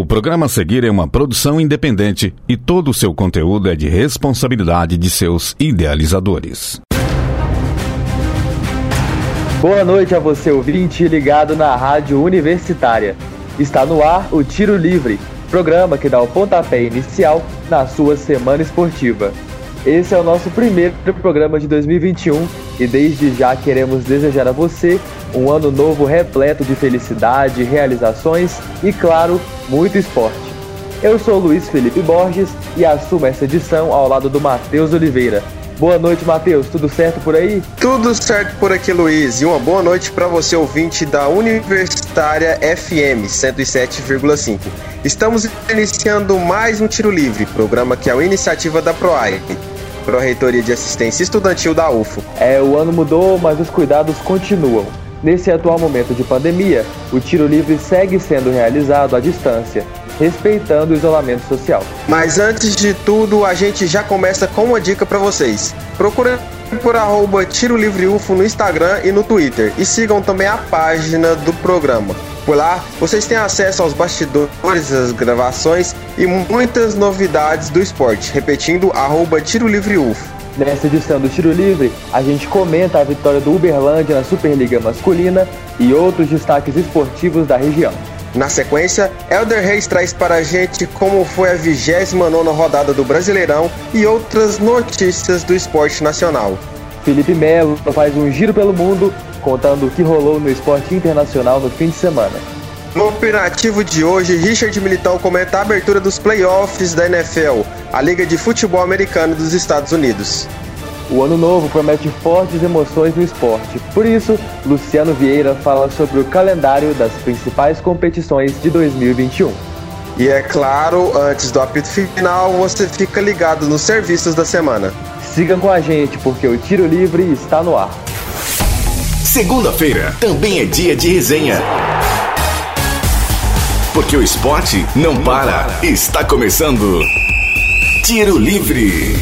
O programa a seguir é uma produção independente e todo o seu conteúdo é de responsabilidade de seus idealizadores. Boa noite a você, ouvinte ligado na Rádio Universitária. Está no ar o Tiro Livre, programa que dá o pontapé inicial na sua semana esportiva. Esse é o nosso primeiro programa de 2021 e desde já queremos desejar a você um ano novo repleto de felicidade, realizações e, claro, muito esporte. Eu sou Luiz Felipe Borges e assumo essa edição ao lado do Matheus Oliveira. Boa noite, Matheus. Tudo certo por aí? Tudo certo por aqui, Luiz. E uma boa noite para você, ouvinte da Universitária FM 107,5. Estamos iniciando mais um Tiro Livre, programa que é uma iniciativa da PROAE, Pró-Reitoria de Assistência Estudantil da UFO. O ano mudou, mas os cuidados continuam. Nesse atual momento de pandemia, o Tiro Livre segue sendo realizado à distância, respeitando o isolamento social. Mas antes de tudo, a gente já começa com uma dica para vocês. Procurem por @tirolivreufo no Instagram e no Twitter. E sigam também a página do programa. Por lá, vocês têm acesso aos bastidores, às gravações e muitas novidades do esporte. Repetindo, @tirolivreufo. Nessa edição do Tiro Livre, a gente comenta a vitória do Uberlândia na Superliga Masculina e outros destaques esportivos da região. Na sequência, Helder Reis traz para a gente como foi a 29ª rodada do Brasileirão e outras notícias do esporte nacional. Felipe Melo faz um giro pelo mundo, contando o que rolou no esporte internacional no fim de semana. No opinativo de hoje, Richard Militão comenta a abertura dos playoffs da NFL, a Liga de Futebol Americano dos Estados Unidos. O ano novo promete fortes emoções no esporte. Por isso, Luciano Vieira fala sobre o calendário das principais competições de 2021. E é claro, antes do apito final, você fica ligado nos serviços da semana. Sigam com a gente, porque o Tiro Livre está no ar. Segunda-feira também é dia de resenha. Porque o esporte não para. Está começando Tiro Livre.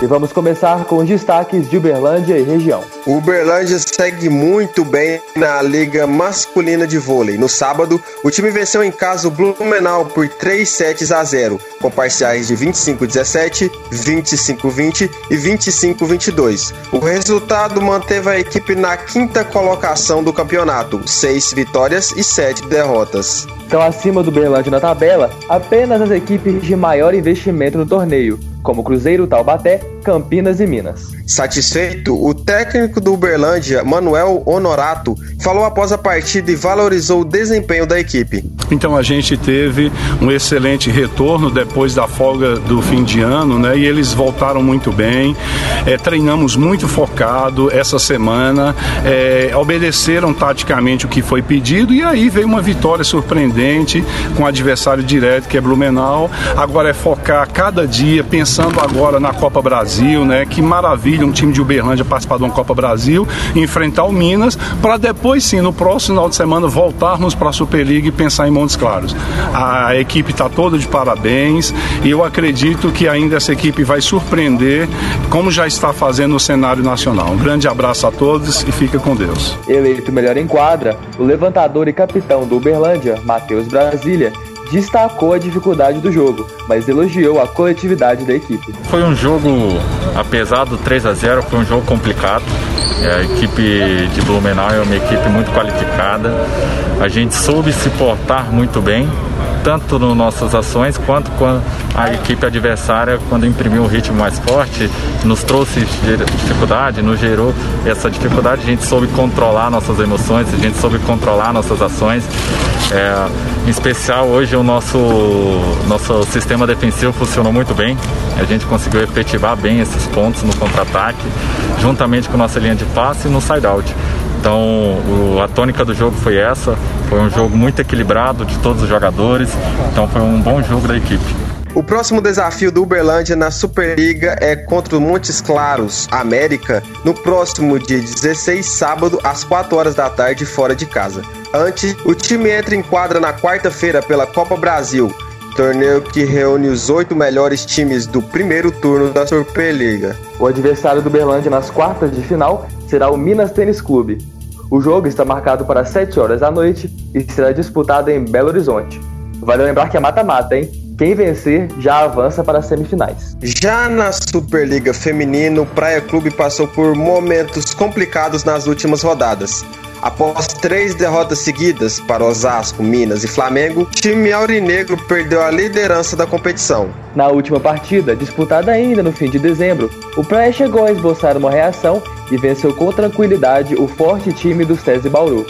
E vamos começar com os destaques de Uberlândia e região. Uberlândia segue muito bem na Liga Masculina de Vôlei. No sábado, o time venceu em casa o Blumenau por 3-0, com parciais de 25-17, 25-20 e 25-22. O resultado manteve a equipe na 5ª colocação do campeonato, 6 vitórias e 7 derrotas. Então, acima do Uberlândia na tabela, apenas as equipes de maior investimento no torneio, como Cruzeiro, Taubaté, Campinas e Minas. Satisfeito, o técnico do Uberlândia, Manuel Honorato, falou após a partida e valorizou o desempenho da equipe. Então a gente teve um excelente retorno depois da folga do fim de ano, né? E eles voltaram muito bem, treinamos muito focado essa semana, obedeceram taticamente o que foi pedido e aí veio uma vitória surpreendente com um adversário direto que é Blumenau. Agora é focar cada dia, pensando agora na Copa Brasil, né? Que maravilha um time de Uberlândia participar de uma Copa Brasil, enfrentar o Minas, para depois sim, no próximo final de semana, voltarmos para a Superliga e pensar em Montes Claros. A equipe está toda de parabéns e eu acredito que ainda essa equipe vai surpreender, como já está fazendo no cenário nacional. Um grande abraço a todos e fica com Deus. Eleito melhor em quadra, o levantador e capitão do Uberlândia, Matheus Brasília, destacou a dificuldade do jogo, mas elogiou a coletividade da equipe. Foi um jogo, apesar do 3-0, foi um jogo complicado. A equipe de Blumenau é uma equipe muito qualificada. A gente soube se portar muito bem, tanto nas nossas ações quanto quando a equipe adversária, quando imprimiu um ritmo mais forte, nos trouxe dificuldade, nos gerou essa dificuldade. A gente soube controlar nossas emoções, a gente soube controlar nossas ações. Em especial hoje o nosso sistema defensivo funcionou muito bem. A gente conseguiu efetivar bem esses pontos no contra-ataque, juntamente com nossa linha de passe e no side-out. Então a tônica do jogo foi essa, foi um jogo muito equilibrado de todos os jogadores, então foi um bom jogo da equipe. O próximo desafio do Uberlândia na Superliga é contra o Montes Claros América, no próximo dia 16, sábado, às 16h, fora de casa. Antes, o time entra em quadra na quarta-feira pela Copa Brasil, torneio que reúne os 8 melhores times do primeiro turno da Superliga. O adversário do Uberlândia nas quartas de final será o Minas Tênis Clube. O jogo está marcado para 7 horas da noite e será disputado em Belo Horizonte. Vale lembrar que é mata-mata, hein? Quem vencer já avança para as semifinais. Já na Superliga Feminina, o Praia Clube passou por momentos complicados nas últimas rodadas. Após 3 derrotas seguidas para Osasco, Minas e Flamengo, o time aurinegro perdeu a liderança da competição. Na última partida, disputada ainda no fim de dezembro, o Praia chegou a esboçar uma reação e venceu com tranquilidade o forte time do SESI Bauru.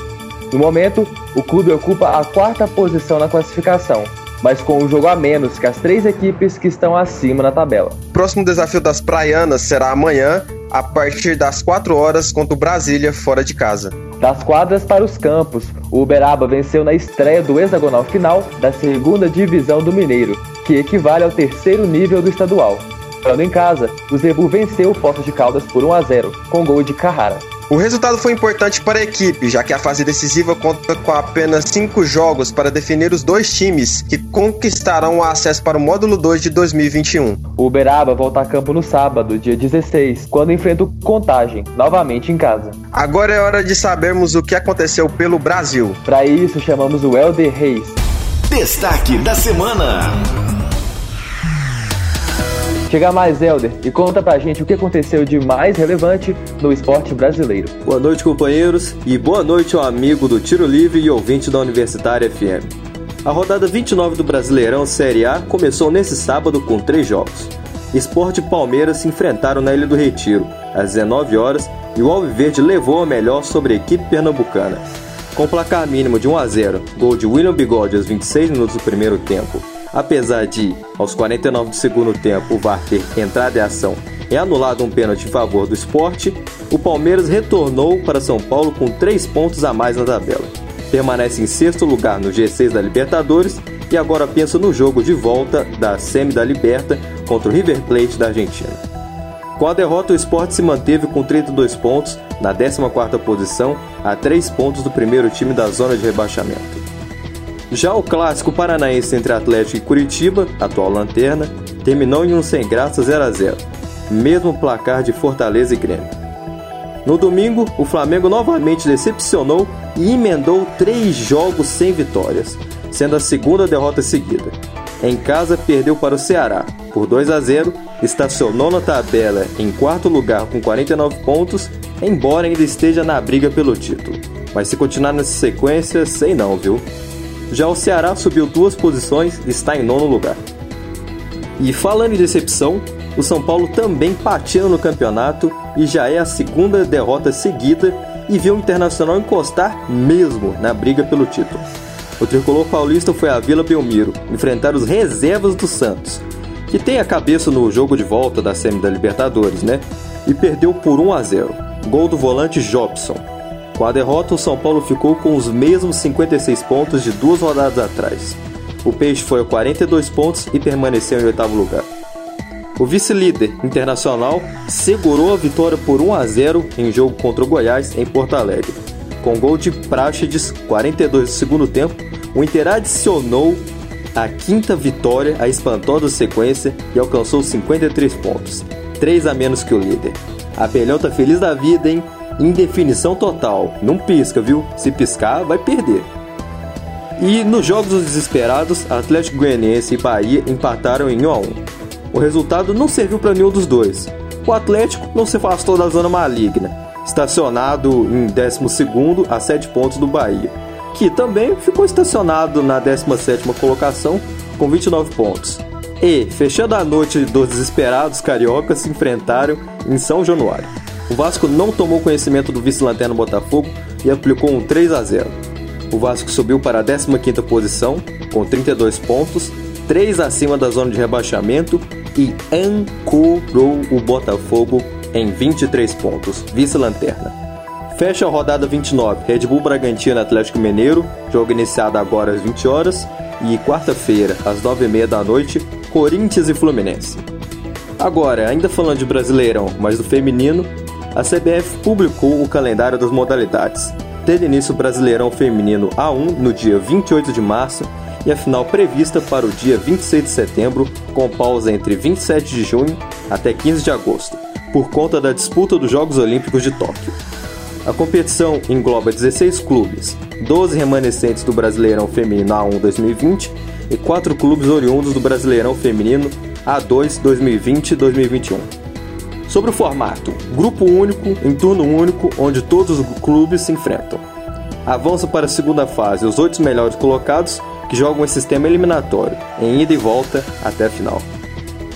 No momento, o clube ocupa a 4ª posição na classificação, mas com um jogo a menos que as 3 equipes que estão acima na tabela. O próximo desafio das praianas será amanhã, a partir das 4 horas, contra o Brasília fora de casa. Das quadras para os campos, o Uberaba venceu na estreia do hexagonal final da 2ª Divisão do Mineiro, que equivale ao 3º nível do estadual. Jogando em casa, o Zebu venceu o Fosso de Caldas por 1-0, com gol de Carrara. O resultado foi importante para a equipe, já que a fase decisiva conta com apenas 5 jogos para definir os 2 times que conquistarão o acesso para o módulo 2 de 2021. O Uberaba volta a campo no sábado, dia 16, quando enfrenta o Contagem, novamente em casa. Agora é hora de sabermos o que aconteceu pelo Brasil. Para isso, chamamos o Helder Reis. Destaque da semana. Chega mais, Helder, e conta pra gente o que aconteceu de mais relevante no esporte brasileiro. Boa noite, companheiros, e boa noite ao amigo do Tiro Livre e ouvinte da Universitária FM. A rodada 29 do Brasileirão Série A começou nesse sábado com 3 jogos. Sport e Palmeiras se enfrentaram na Ilha do Retiro, às 19 horas, e o Alviverde levou a melhor sobre a equipe pernambucana. Com placar mínimo de 1-0, gol de William Bigode aos 26 minutos do primeiro tempo. Apesar de, aos 49 do segundo tempo, o VAR ter entrado em ação e anulado um pênalti em favor do Sport, o Palmeiras retornou para São Paulo com 3 pontos a mais na tabela. Permanece em 6º lugar no G6 da Libertadores e agora pensa no jogo de volta da semi da Liberta contra o River Plate da Argentina. Com a derrota, o Sport se manteve com 32 pontos na 14ª posição, a 3 pontos do primeiro time da zona de rebaixamento. Já o clássico paranaense entre Atlético e Curitiba, atual lanterna, terminou em um sem graça 0-0, mesmo placar de Fortaleza e Grêmio. No domingo, o Flamengo novamente decepcionou e emendou 3 jogos sem vitórias, sendo a 2ª derrota seguida. Em casa, perdeu para o Ceará por 2-0, estacionou na tabela em 4º lugar com 49 pontos, embora ainda esteja na briga pelo título. Mas se continuar nessa sequência, sei não, viu? Já o Ceará subiu 2 posições e está em 9º lugar. E falando em decepção, o São Paulo também patina no campeonato e já é a 2ª derrota seguida e viu o Internacional encostar mesmo na briga pelo título. O tricolor paulista foi à Vila Belmiro enfrentar os reservas do Santos, que tem a cabeça no jogo de volta da semi da Libertadores, né? E perdeu por 1-0, gol do volante Jobson. Com a derrota, o São Paulo ficou com os mesmos 56 pontos de 2 rodadas atrás. O Peixe foi a 42 pontos e permaneceu em 8º lugar. O vice-líder Internacional segurou a vitória por 1-0 em jogo contra o Goiás em Porto Alegre. Com gol de Praxedes, 42 do segundo tempo, o Inter adicionou a 5ª vitória à espantosa sequência e alcançou 53 pontos, 3 a menos que o líder. Abelhão tá feliz da vida, hein? Indefinição total, não pisca, viu? Se piscar, vai perder. E nos jogos dos desesperados, Atlético Goianiense e Bahia empataram em 1-1. O resultado não serviu para nenhum dos dois. O Atlético não se afastou da zona maligna, estacionado em 12º a 7 pontos do Bahia, que também ficou estacionado na 17ª colocação com 29 pontos. E, fechando a noite dos desesperados, cariocas se enfrentaram em São Januário. O Vasco não tomou conhecimento do vice-lanterna Botafogo e aplicou um 3-0. O Vasco subiu para a 15ª posição, com 32 pontos, 3 acima da zona de rebaixamento e ancorou o Botafogo em 23 pontos, vice-lanterna. Fecha a rodada 29, Red Bull Bragantino Atlético Mineiro, jogo iniciado agora às 20 horas e quarta-feira, às 9h30 da noite, Corinthians e Fluminense. Agora, ainda falando de Brasileirão, mas do feminino, a CBF publicou o calendário das modalidades, tendo início o Brasileirão Feminino A1 no dia 28 de março e a final prevista para o dia 26 de setembro, com pausa entre 27 de junho até 15 de agosto, por conta da disputa dos Jogos Olímpicos de Tóquio. A competição engloba 16 clubes, 12 remanescentes do Brasileirão Feminino A1 2020 e 4 clubes oriundos do Brasileirão Feminino A2 2020 e 2021. Sobre o formato, grupo único em turno único, onde todos os clubes se enfrentam. Avançam para a segunda fase os 8 melhores colocados, que jogam em sistema eliminatório, em ida e volta até a final.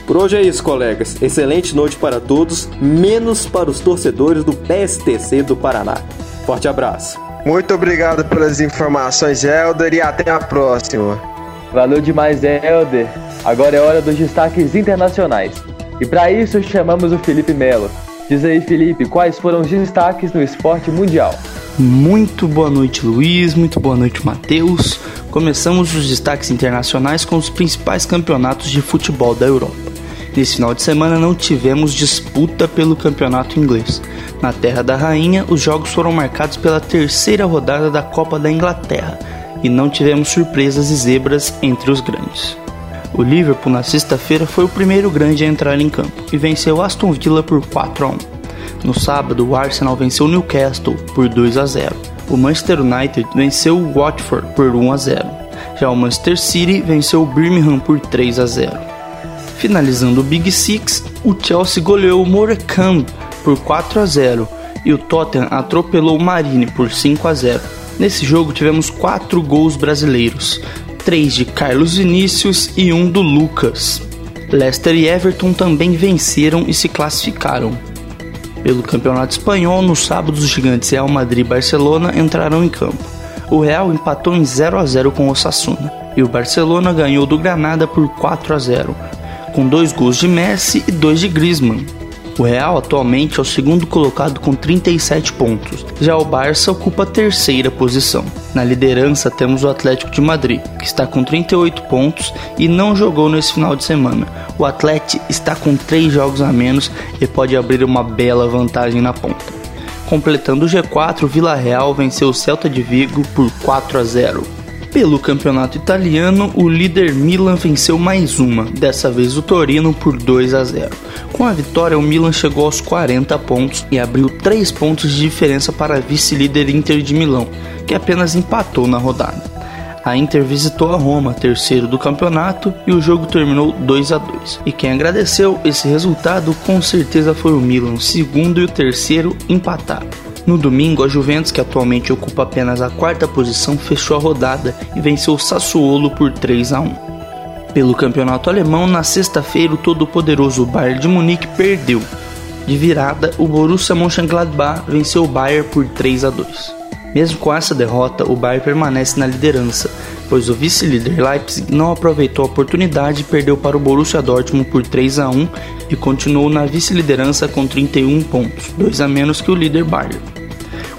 Por hoje é isso, colegas. Excelente noite para todos, menos para os torcedores do PSTC do Paraná. Forte abraço. Muito obrigado pelas informações, Helder, e até a próxima. Valeu demais, Helder. Agora é hora dos destaques internacionais. E para isso chamamos o Felipe Melo. Diz aí, Felipe, quais foram os destaques no esporte mundial? Muito boa noite, Luiz. Muito boa noite, Matheus. Começamos os destaques internacionais com os principais campeonatos de futebol da Europa. Nesse final de semana não tivemos disputa pelo campeonato inglês. Na Terra da Rainha, os jogos foram marcados pela terceira rodada da Copa da Inglaterra e não tivemos surpresas e zebras entre os grandes. O Liverpool, na sexta-feira, foi o primeiro grande a entrar em campo e venceu Aston Villa por 4-1. No sábado, o Arsenal venceu o Newcastle por 2-0. O Manchester United venceu o Watford por 1-0. Já o Manchester City venceu o Birmingham por 3-0. Finalizando o Big Six, o Chelsea goleou o Morecambe por 4-0 e o Tottenham atropelou o Marine por 5-0. Nesse jogo tivemos 4 gols brasileiros, 3 de Carlos Vinícius e 1 do Lucas. Leicester e Everton também venceram e se classificaram. Pelo Campeonato Espanhol, no sábado os gigantes Real Madrid e Barcelona entraram em campo. O Real empatou em 0-0 com o Osasuna e o Barcelona ganhou do Granada por 4-0. Com 2 gols de Messi e 2 de Griezmann. O Real atualmente é o segundo colocado com 37 pontos, já o Barça ocupa a terceira posição. Na liderança temos o Atlético de Madrid, que está com 38 pontos e não jogou nesse final de semana. O Atlético está com 3 jogos a menos e pode abrir uma bela vantagem na ponta. Completando o G4, o Villarreal venceu o Celta de Vigo por 4-0. Pelo campeonato italiano, o líder Milan venceu mais uma, dessa vez o Torino por 2-0. Com a vitória, o Milan chegou aos 40 pontos e abriu 3 pontos de diferença para a vice-líder Inter de Milão, que apenas empatou na rodada. A Inter visitou a Roma, terceiro do campeonato, e o jogo terminou 2-2. E quem agradeceu esse resultado com certeza foi o Milan, o segundo e o terceiro empataram. No domingo, a Juventus, que atualmente ocupa apenas a quarta posição, fechou a rodada e venceu o Sassuolo por 3-1. Pelo campeonato alemão, na sexta-feira, o todo-poderoso Bayern de Munique perdeu. De virada, o Borussia Mönchengladbach venceu o Bayern por 3-2. Mesmo com essa derrota, o Bayern permanece na liderança, pois o vice-líder Leipzig não aproveitou a oportunidade e perdeu para o Borussia Dortmund por 3-1 e continuou na vice-liderança com 31 pontos, 2 a menos que o líder Bayern.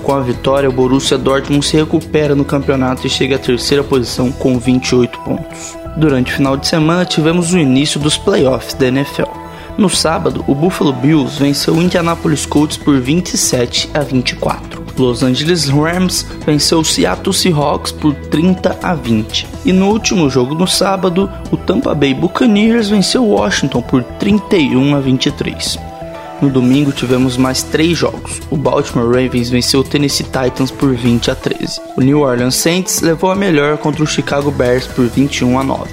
Com a vitória, o Borussia Dortmund se recupera no campeonato e chega à terceira posição com 28 pontos. Durante o final de semana, tivemos o início dos playoffs da NFL. No sábado, o Buffalo Bills venceu o Indianapolis Colts por 27-24. Los Angeles Rams venceu o Seattle Seahawks por 30-20. E no último jogo no sábado, o Tampa Bay Buccaneers venceu o Washington por 31-23. No domingo tivemos mais 3 jogos. O Baltimore Ravens venceu o Tennessee Titans por 20-13. O New Orleans Saints levou a melhor contra o Chicago Bears por 21-9.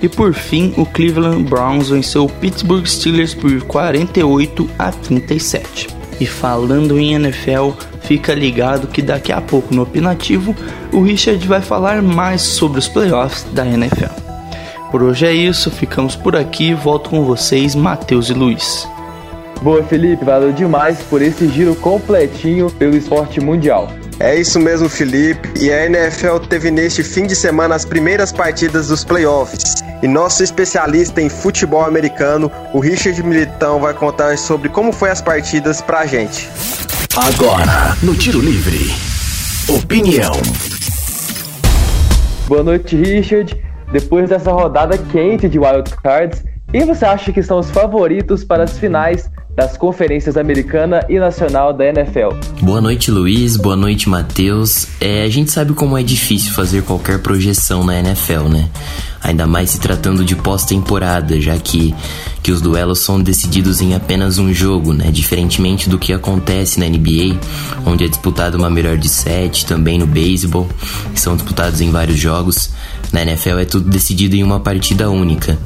E por fim, o Cleveland Browns venceu o Pittsburgh Steelers por 48-37. E falando em NFL, fica ligado que daqui a pouco no Opinativo, o Richard vai falar mais sobre os playoffs da NFL. Por hoje é isso, ficamos por aqui, volto com vocês, Matheus e Luiz. Boa, Felipe, valeu demais por esse giro completinho pelo esporte mundial. É isso mesmo, Felipe, e a NFL teve neste fim de semana as primeiras partidas dos playoffs. E nosso especialista em futebol americano, o Richard Militão, vai contar sobre como foi as partidas pra gente. Agora, no Tiro Livre, opinião. Boa noite, Richard. Depois dessa rodada quente de Wild Cards, quem você acha que são os favoritos para as finais das conferências americana e nacional da NFL? Boa noite, Luiz. Boa noite, Matheus. A gente sabe como é difícil fazer qualquer projeção na NFL, né? Ainda mais se tratando de pós-temporada, já que que os duelos são decididos em apenas um jogo, né? Diferentemente do que acontece na NBA, onde é disputado uma melhor de 7, também no beisebol, que são disputados em vários jogos. Na NFL é tudo decidido em uma partida única.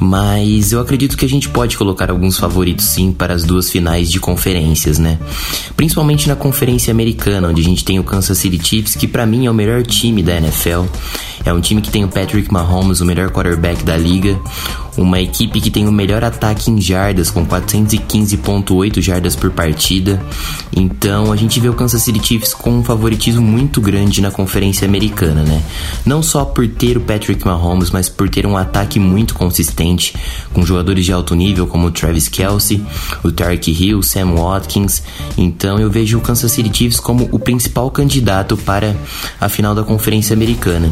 Mas eu acredito que a gente pode colocar alguns favoritos sim para as duas finais de conferências, né? Principalmente na Conferência Americana, onde a gente tem o Kansas City Chiefs, que para mim é o melhor time da NFL. É um time que tem o Patrick Mahomes, o melhor quarterback da liga. Uma equipe que tem o melhor ataque em jardas, com 415,8 jardas por partida. Então a gente vê o Kansas City Chiefs com um favoritismo muito grande na Conferência Americana, né? Não só por ter o Patrick Mahomes, mas por ter um ataque muito consistente, com jogadores de alto nível como o Travis Kelce, o Tyreek Hill, o Sam Watkins. Então eu vejo o Kansas City Chiefs como o principal candidato para a final da Conferência Americana.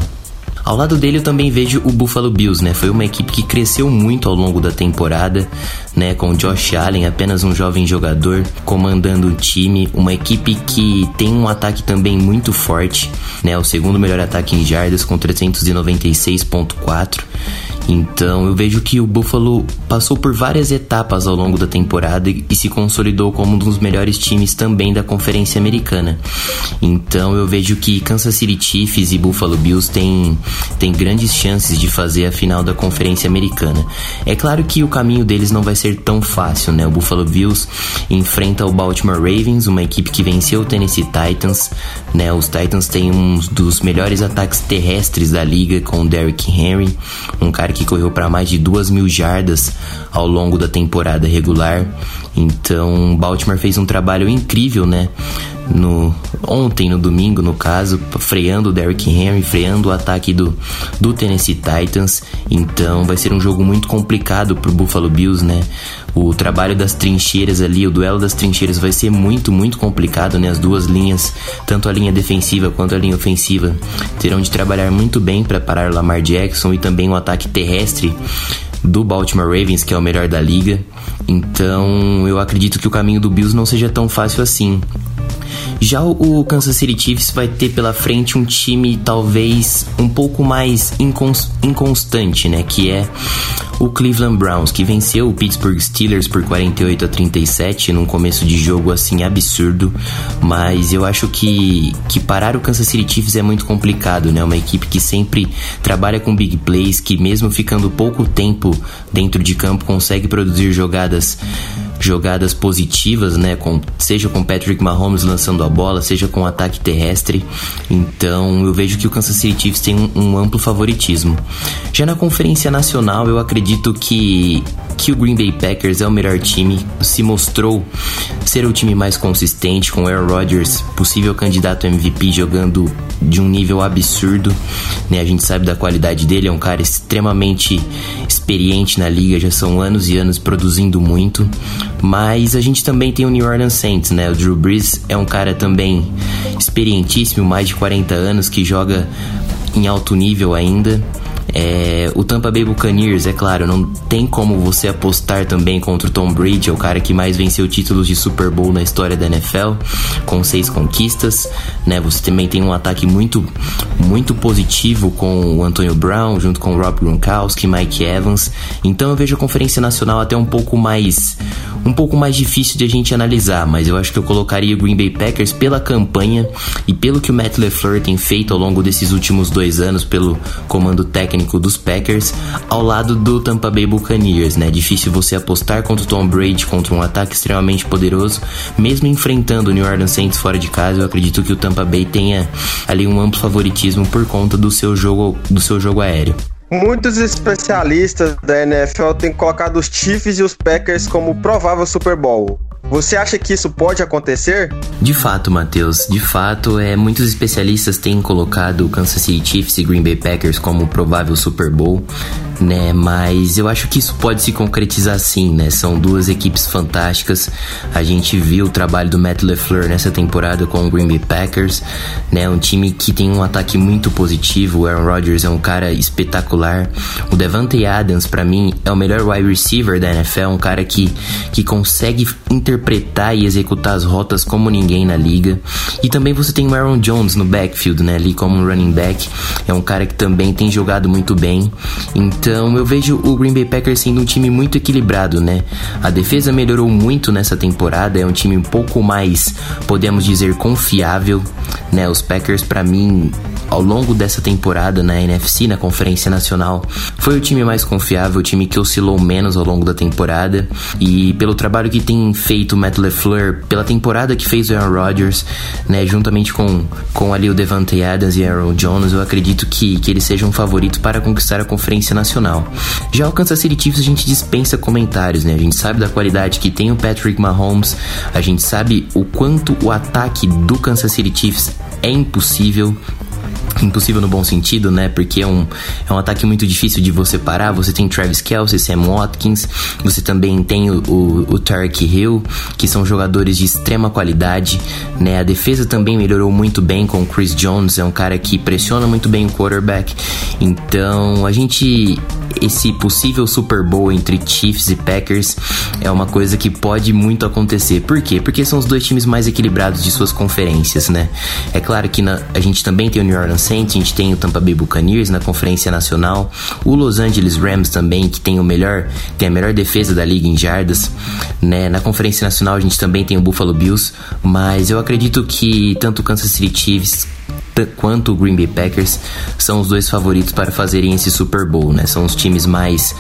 Ao lado dele eu também vejo o Buffalo Bills, né? Foi uma equipe que cresceu muito ao longo da temporada, né? Com o Josh Allen, apenas um jovem jogador, comandando o time. Uma equipe que tem um ataque também muito forte, né? O segundo melhor ataque em jardas, com 396,4. Então eu vejo que o Buffalo passou por várias etapas ao longo da temporada e se consolidou como um dos melhores times também da Conferência Americana. Então eu vejo que Kansas City Chiefs e Buffalo Bills têm grandes chances de fazer a final da Conferência Americana. É claro que o caminho deles não vai ser tão fácil, né? O Buffalo Bills enfrenta o Baltimore Ravens, uma equipe que venceu o Tennessee Titans, né? Os Titans têm um dos melhores ataques terrestres da liga, com o Derrick Henry, um cara que correu para mais de 2.000 jardas ao longo da temporada regular. Então, Baltimore fez um trabalho incrível, né? Ontem, no domingo, no caso, freando o Derrick Henry, freando o ataque do Tennessee Titans. Então vai ser um jogo muito complicado pro Buffalo Bills, né? O trabalho das trincheiras ali, o duelo das trincheiras vai ser muito, muito complicado, né? As duas linhas, tanto a linha defensiva quanto a linha ofensiva, terão de trabalhar muito bem para parar o Lamar Jackson e também o ataque terrestre do Baltimore Ravens, que é o melhor da liga. Então eu acredito que o caminho do Bills não seja tão fácil assim. Já o Kansas City Chiefs vai ter pela frente um time talvez um pouco mais inconstante, né? Que é o Cleveland Browns, que venceu o Pittsburgh Steelers por 48-37 num começo de jogo assim absurdo, mas eu acho que parar o Kansas City Chiefs é muito complicado, né? Uma equipe que sempre trabalha com big plays, que mesmo ficando pouco tempo dentro de campo consegue produzir jogadas positivas, né? Seja com Patrick Mahomes lançando a bola, seja com ataque terrestre. Então eu vejo que o Kansas City Chiefs tem um amplo favoritismo. Já na Conferência Nacional, eu acredito que o Green Bay Packers é o melhor time, se mostrou ser o time mais consistente, com o Aaron Rodgers, possível candidato MVP, jogando de um nível absurdo, né? A gente sabe da qualidade dele, é um cara extremamente experiente na liga, já são anos e anos produzindo muito. Mas a gente também tem o New Orleans Saints, né? O Drew Brees é um cara também experientíssimo, mais de 40 anos, que joga em alto nível ainda. O Tampa Bay Buccaneers, é claro, não tem como você apostar também contra o Tom Brady, é o cara que mais venceu títulos de Super Bowl na história da NFL, com 6 conquistas, né? Você também tem um ataque muito, muito positivo com o Antonio Brown, junto com o Rob Gronkowski, Mike Evans. Então eu vejo a Conferência Nacional até um pouco mais difícil de a gente analisar, mas eu acho que eu colocaria o Green Bay Packers pela campanha e pelo que o Matt LaFleur tem feito ao longo desses últimos 2 anos pelo comando técnico dos Packers, ao lado do Tampa Bay Buccaneers, né? Difícil você apostar contra o Tom Brady, contra um ataque extremamente poderoso, mesmo enfrentando o New Orleans Saints fora de casa. Eu acredito que o Tampa Bay tenha ali um amplo favoritismo por conta do seu jogo aéreo. Muitos especialistas da NFL têm colocado os Chiefs e os Packers como provável Super Bowl. Você acha que isso pode acontecer? De fato, Matheus. De fato, muitos especialistas têm colocado o Kansas City Chiefs e Green Bay Packers como provável Super Bowl, né? Mas eu acho que isso pode se concretizar sim, né? São duas equipes fantásticas. A gente viu o trabalho do Matt LaFleur nessa temporada com o Green Bay Packers, né? Um time que tem um ataque muito positivo. O Aaron Rodgers é um cara espetacular. O Devante Adams, pra mim, é o melhor wide receiver da NFL, um cara que consegue interpretar e executar as rotas como ninguém na liga. E também você tem o Aaron Jones no backfield, né? Ali como running back, é um cara que também tem jogado muito bem. Então Então, eu vejo o Green Bay Packers sendo um time muito equilibrado, né? A defesa melhorou muito nessa temporada, é um time um pouco mais, podemos dizer, confiável, né? Os Packers, pra mim, ao longo dessa temporada na NFC, na Conferência Nacional, foi o time mais confiável, o time que oscilou menos ao longo da temporada, e pelo trabalho que tem feito o Matt LaFleur, pela temporada que fez o Aaron Rodgers, né, juntamente com ali o Devante Adams e Aaron Jones, eu acredito que ele seja um favorito para conquistar a Conferência Nacional. Já o Kansas City Chiefs a gente dispensa comentários, né, a gente sabe da qualidade que tem o Patrick Mahomes, a gente sabe o quanto o ataque do Kansas City Chiefs é impossível no bom sentido, né, porque é um ataque muito difícil de você parar. Você tem Travis Kelce, Sam Watkins, você também tem o Tarek Hill, que são jogadores de extrema qualidade, né, a defesa também melhorou muito bem com o Chris Jones, é um cara que pressiona muito bem o quarterback, então esse possível Super Bowl entre Chiefs e Packers é uma coisa que pode muito acontecer. Por quê? Porque são os dois times mais equilibrados de suas conferências, né? É claro que a gente também tem o New Orleans Saints, a gente tem o Tampa Bay Buccaneers na Conferência Nacional, o Los Angeles Rams também, que tem a melhor defesa da liga em jardas, né? Na Conferência Nacional a gente também tem o Buffalo Bills, mas eu acredito que tanto o Kansas City Chiefs quanto o Green Bay Packers são os dois favoritos para fazerem esse Super Bowl, né? São os times mais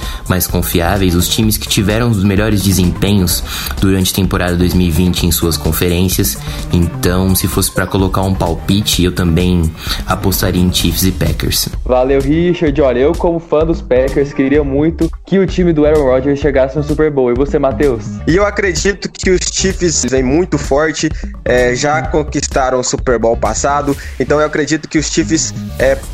confiáveis, os times que tiveram os melhores desempenhos durante a temporada 2020 em suas conferências. Então, se fosse para colocar um palpite, eu também apostaria em Chiefs e Packers. Valeu, Richard. Olha, eu como fã dos Packers queria muito que o time do Aaron Rodgers chegasse no Super Bowl. E você, Matheus? E eu acredito que os Chiefs vêm muito forte, já conquistaram o Super Bowl passado, então eu acredito que os Chiefs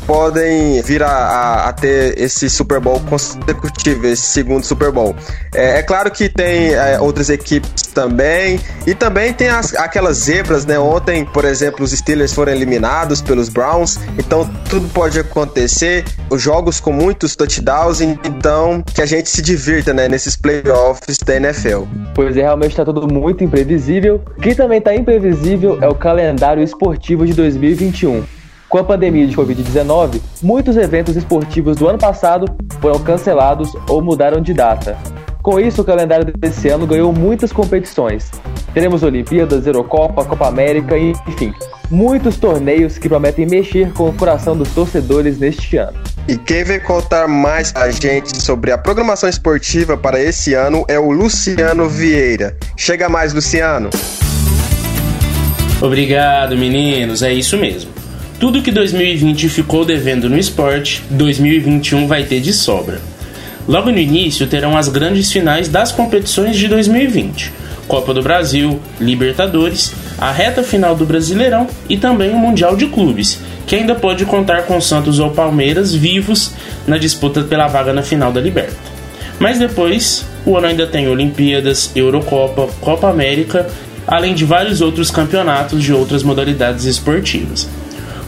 podem vir a ter esse Super Bowl consecutivo, esse segundo Super Bowl. É claro que tem outras equipes também, e também tem aquelas zebras, né? Ontem, por exemplo, os Steelers foram eliminados pelos Browns, então tudo pode acontecer, os jogos com muitos touchdowns, então que a gente se divirta, né, nesses playoffs da NFL. Pois é, realmente está tudo muito imprevisível. O que também está imprevisível é o calendário esportivo de 2021. Com a pandemia de Covid-19, muitos eventos esportivos do ano passado foram cancelados ou mudaram de data. Com isso, o calendário desse ano ganhou muitas competições. Teremos Olimpíadas, Eurocopa, Copa América e, enfim, muitos torneios que prometem mexer com o coração dos torcedores neste ano. E quem vem contar mais a gente sobre a programação esportiva para esse ano é o Luciano Vieira. Chega mais, Luciano! Obrigado, meninos, é isso mesmo. Tudo que 2020 ficou devendo no esporte, 2021 vai ter de sobra. Logo no início terão as grandes finais das competições de 2020, Copa do Brasil, Libertadores, a reta final do Brasileirão e também o Mundial de Clubes, que ainda pode contar com Santos ou Palmeiras vivos na disputa pela vaga na final da Liberta. Mas depois, o ano ainda tem Olimpíadas, Eurocopa, Copa América, além de vários outros campeonatos de outras modalidades esportivas.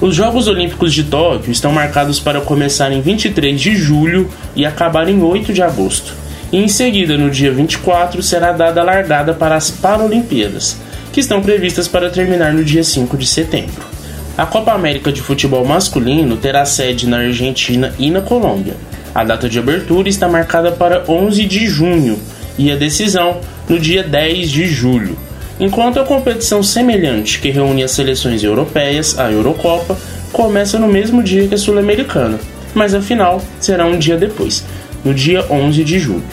Os Jogos Olímpicos de Tóquio estão marcados para começar em 23 de julho e acabar em 8 de agosto. E em seguida, no dia 24, será dada a largada para as Paralimpíadas, que estão previstas para terminar no dia 5 de setembro. A Copa América de Futebol Masculino terá sede na Argentina e na Colômbia. A data de abertura está marcada para 11 de junho e a decisão no dia 10 de julho. Enquanto a competição semelhante, que reúne as seleções europeias, a Eurocopa, começa no mesmo dia que a Sul-Americana, mas a final será um dia depois, no dia 11 de julho.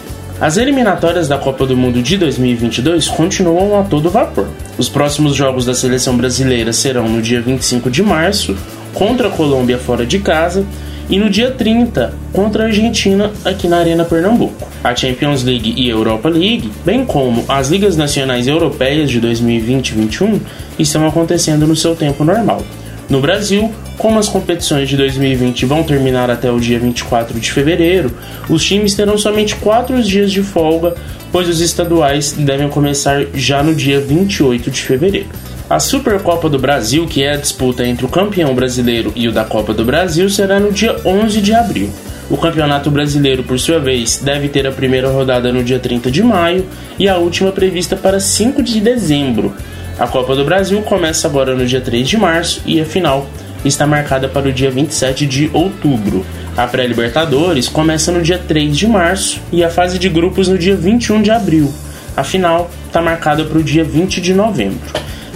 As eliminatórias da Copa do Mundo de 2022 continuam a todo vapor. Os próximos jogos da seleção brasileira serão no dia 25 de março, contra a Colômbia fora de casa, e no dia 30, contra a Argentina, aqui na Arena Pernambuco. A Champions League e a Europa League, bem como as Ligas Nacionais Europeias de 2020 e 2021, estão acontecendo no seu tempo normal. No Brasil, como as competições de 2020 vão terminar até o dia 24 de fevereiro, os times terão somente 4 dias de folga, pois os estaduais devem começar já no dia 28 de fevereiro. A Supercopa do Brasil, que é a disputa entre o campeão brasileiro e o da Copa do Brasil, será no dia 11 de abril. O Campeonato Brasileiro, por sua vez, deve ter a primeira rodada no dia 30 de maio e a última prevista para 5 de dezembro. A Copa do Brasil começa agora no dia 3 de março e a final está marcada para o dia 27 de outubro. A pré-Libertadores começa no dia 3 de março e a fase de grupos no dia 21 de abril. A final está marcada para o dia 20 de novembro.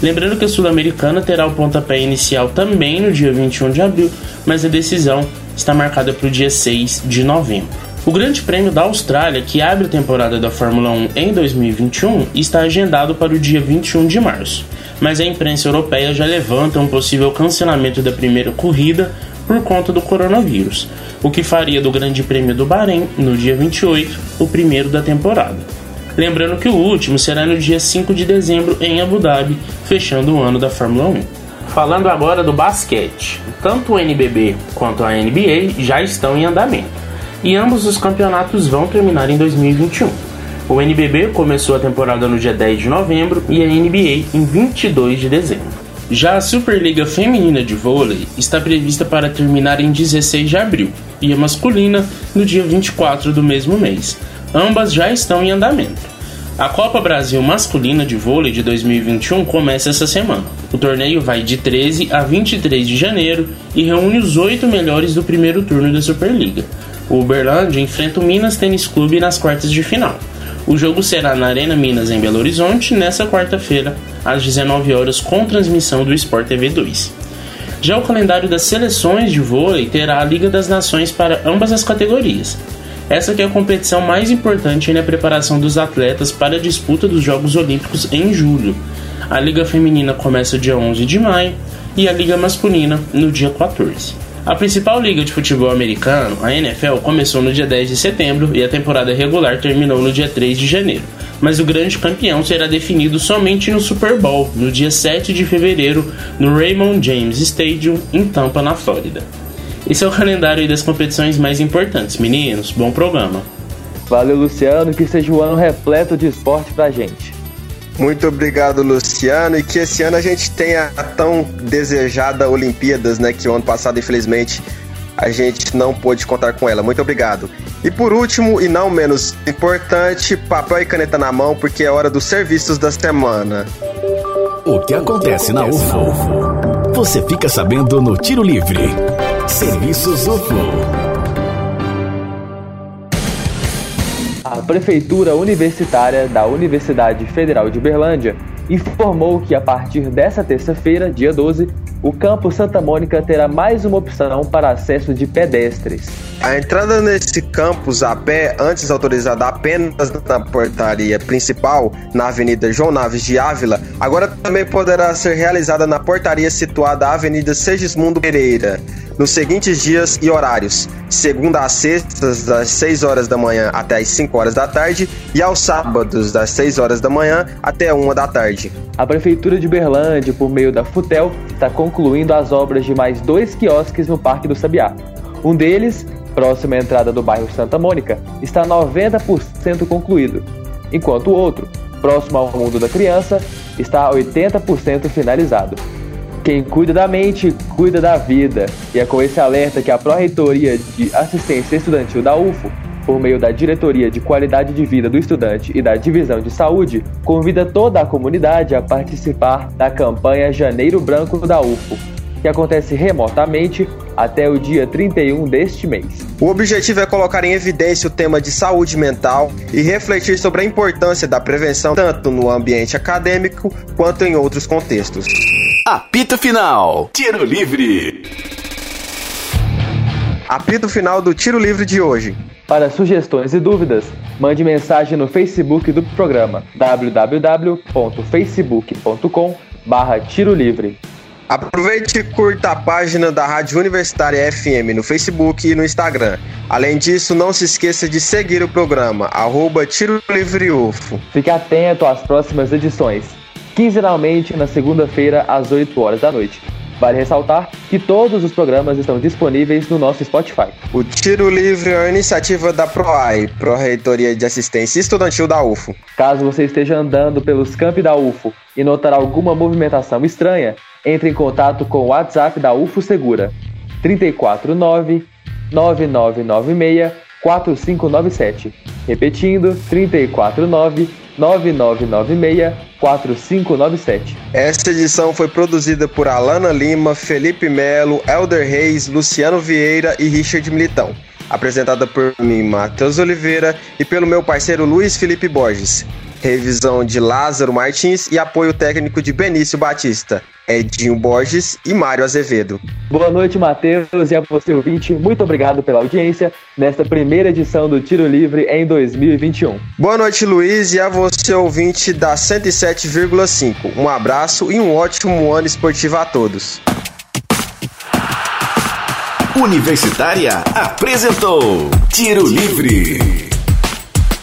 Lembrando que a Sul-Americana terá o pontapé inicial também no dia 21 de abril, mas a decisão está marcada para o dia 6 de novembro. O Grande Prêmio da Austrália, que abre a temporada da Fórmula 1 em 2021, está agendado para o dia 21 de março, mas a imprensa europeia já levanta um possível cancelamento da primeira corrida por conta do coronavírus, o que faria do Grande Prêmio do Bahrein, no dia 28, o primeiro da temporada. Lembrando que o último será no dia 5 de dezembro em Abu Dhabi, fechando o ano da Fórmula 1. Falando agora do basquete, tanto o NBB quanto a NBA já estão em andamento, e ambos os campeonatos vão terminar em 2021. O NBB começou a temporada no dia 10 de novembro e a NBA em 22 de dezembro. Já a Superliga Feminina de Vôlei está prevista para terminar em 16 de abril e a masculina no dia 24 do mesmo mês. Ambas já estão em andamento. A Copa Brasil Masculina de Vôlei de 2021 começa essa semana. O torneio vai de 13 a 23 de janeiro e reúne os 8 melhores do primeiro turno da Superliga. O Uberlândia enfrenta o Minas Tênis Clube nas quartas de final. O jogo será na Arena Minas, em Belo Horizonte, nesta quarta-feira, às 19h, com transmissão do Sport TV 2. Já o calendário das seleções de vôlei terá a Liga das Nações para ambas as categorias. Essa que é a competição mais importante na preparação dos atletas para a disputa dos Jogos Olímpicos em julho. A Liga Feminina começa dia 11 de maio e a Liga Masculina no dia 14. A principal liga de futebol americano, a NFL, começou no dia 10 de setembro e a temporada regular terminou no dia 3 de janeiro. Mas o grande campeão será definido somente no Super Bowl, no dia 7 de fevereiro, no Raymond James Stadium, em Tampa, na Flórida. Esse é o calendário das competições mais importantes. Meninos, bom programa. Valeu, Luciano, que seja um ano repleto de esporte pra gente. Muito obrigado, Luciano, e que esse ano a gente tenha a tão desejada Olimpíadas, né, que o ano passado, infelizmente, a gente não pôde contar com ela. Muito obrigado. E por último, e não menos importante, papel e caneta na mão, porque é hora dos serviços da semana. O que acontece na UFO? Você fica sabendo no Tiro Livre. Serviços UFO. A Prefeitura Universitária da Universidade Federal de Uberlândia informou que a partir dessa terça-feira, dia 12, o Campo Santa Mônica terá mais uma opção para acesso de pedestres. A entrada nesse campus a pé, antes autorizada apenas na portaria principal, na Avenida João Naves de Ávila, agora também poderá ser realizada na portaria situada na Avenida Segismundo Pereira, nos seguintes dias e horários: segunda a sextas, das 6 horas da manhã até as 5 horas da tarde, e aos sábados, das 6 horas da manhã até 1 da tarde. A Prefeitura de Uberlândia, por meio da FUTEL, está concluindo as obras de mais 2 quiosques no Parque do Sabiá. Um deles, próximo à entrada do bairro Santa Mônica, está 90% concluído, enquanto o outro, próximo ao Mundo da Criança, está 80% finalizado. Quem cuida da mente, cuida da vida. E é com esse alerta que a Pró-Reitoria de Assistência Estudantil da UFO, por meio da Diretoria de Qualidade de Vida do Estudante e da Divisão de Saúde, convida toda a comunidade a participar da campanha Janeiro Branco da UFO, que acontece remotamente até o dia 31 deste mês. O objetivo é colocar em evidência o tema de saúde mental e refletir sobre a importância da prevenção tanto no ambiente acadêmico quanto em outros contextos. Apito final. Tiro Livre. Apito final do Tiro Livre de hoje. Para sugestões e dúvidas, mande mensagem no Facebook do programa www.facebook.com/Tiro Livre. Aproveite e curta a página da Rádio Universitária FM no Facebook e no Instagram. Além disso, não se esqueça de seguir o programa, @Tiro Livre UFO. Fique atento às próximas edições, quinzenalmente na segunda-feira às 8 horas da noite. Vale ressaltar que todos os programas estão disponíveis no nosso Spotify. O Tiro Livre é uma iniciativa da PROAI, Pró-Reitoria de Assistência Estudantil da UFO. Caso você esteja andando pelos campi da UFO e notar alguma movimentação estranha, entre em contato com o WhatsApp da UFO Segura, 349 9996 3597. Repetindo, 349-9996-4597. Esta edição foi produzida por Alana Lima, Felipe Melo, Helder Reis, Luciano Vieira e Richard Militão. Apresentada por mim, Matheus Oliveira, e pelo meu parceiro Luiz Felipe Borges. Revisão de Lázaro Martins e apoio técnico de Benício Batista, Edinho Borges e Mário Azevedo. Boa noite, Matheus, e a você, ouvinte. Muito obrigado pela audiência nesta primeira edição do Tiro Livre em 2021. Boa noite, Luiz, e a você, ouvinte da 107,5. Um abraço e um ótimo ano esportivo a todos. Universitária apresentou Tiro Livre.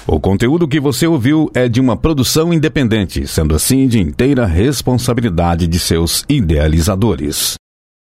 O conteúdo que você ouviu é de uma produção independente, sendo assim de inteira responsabilidade de seus idealizadores.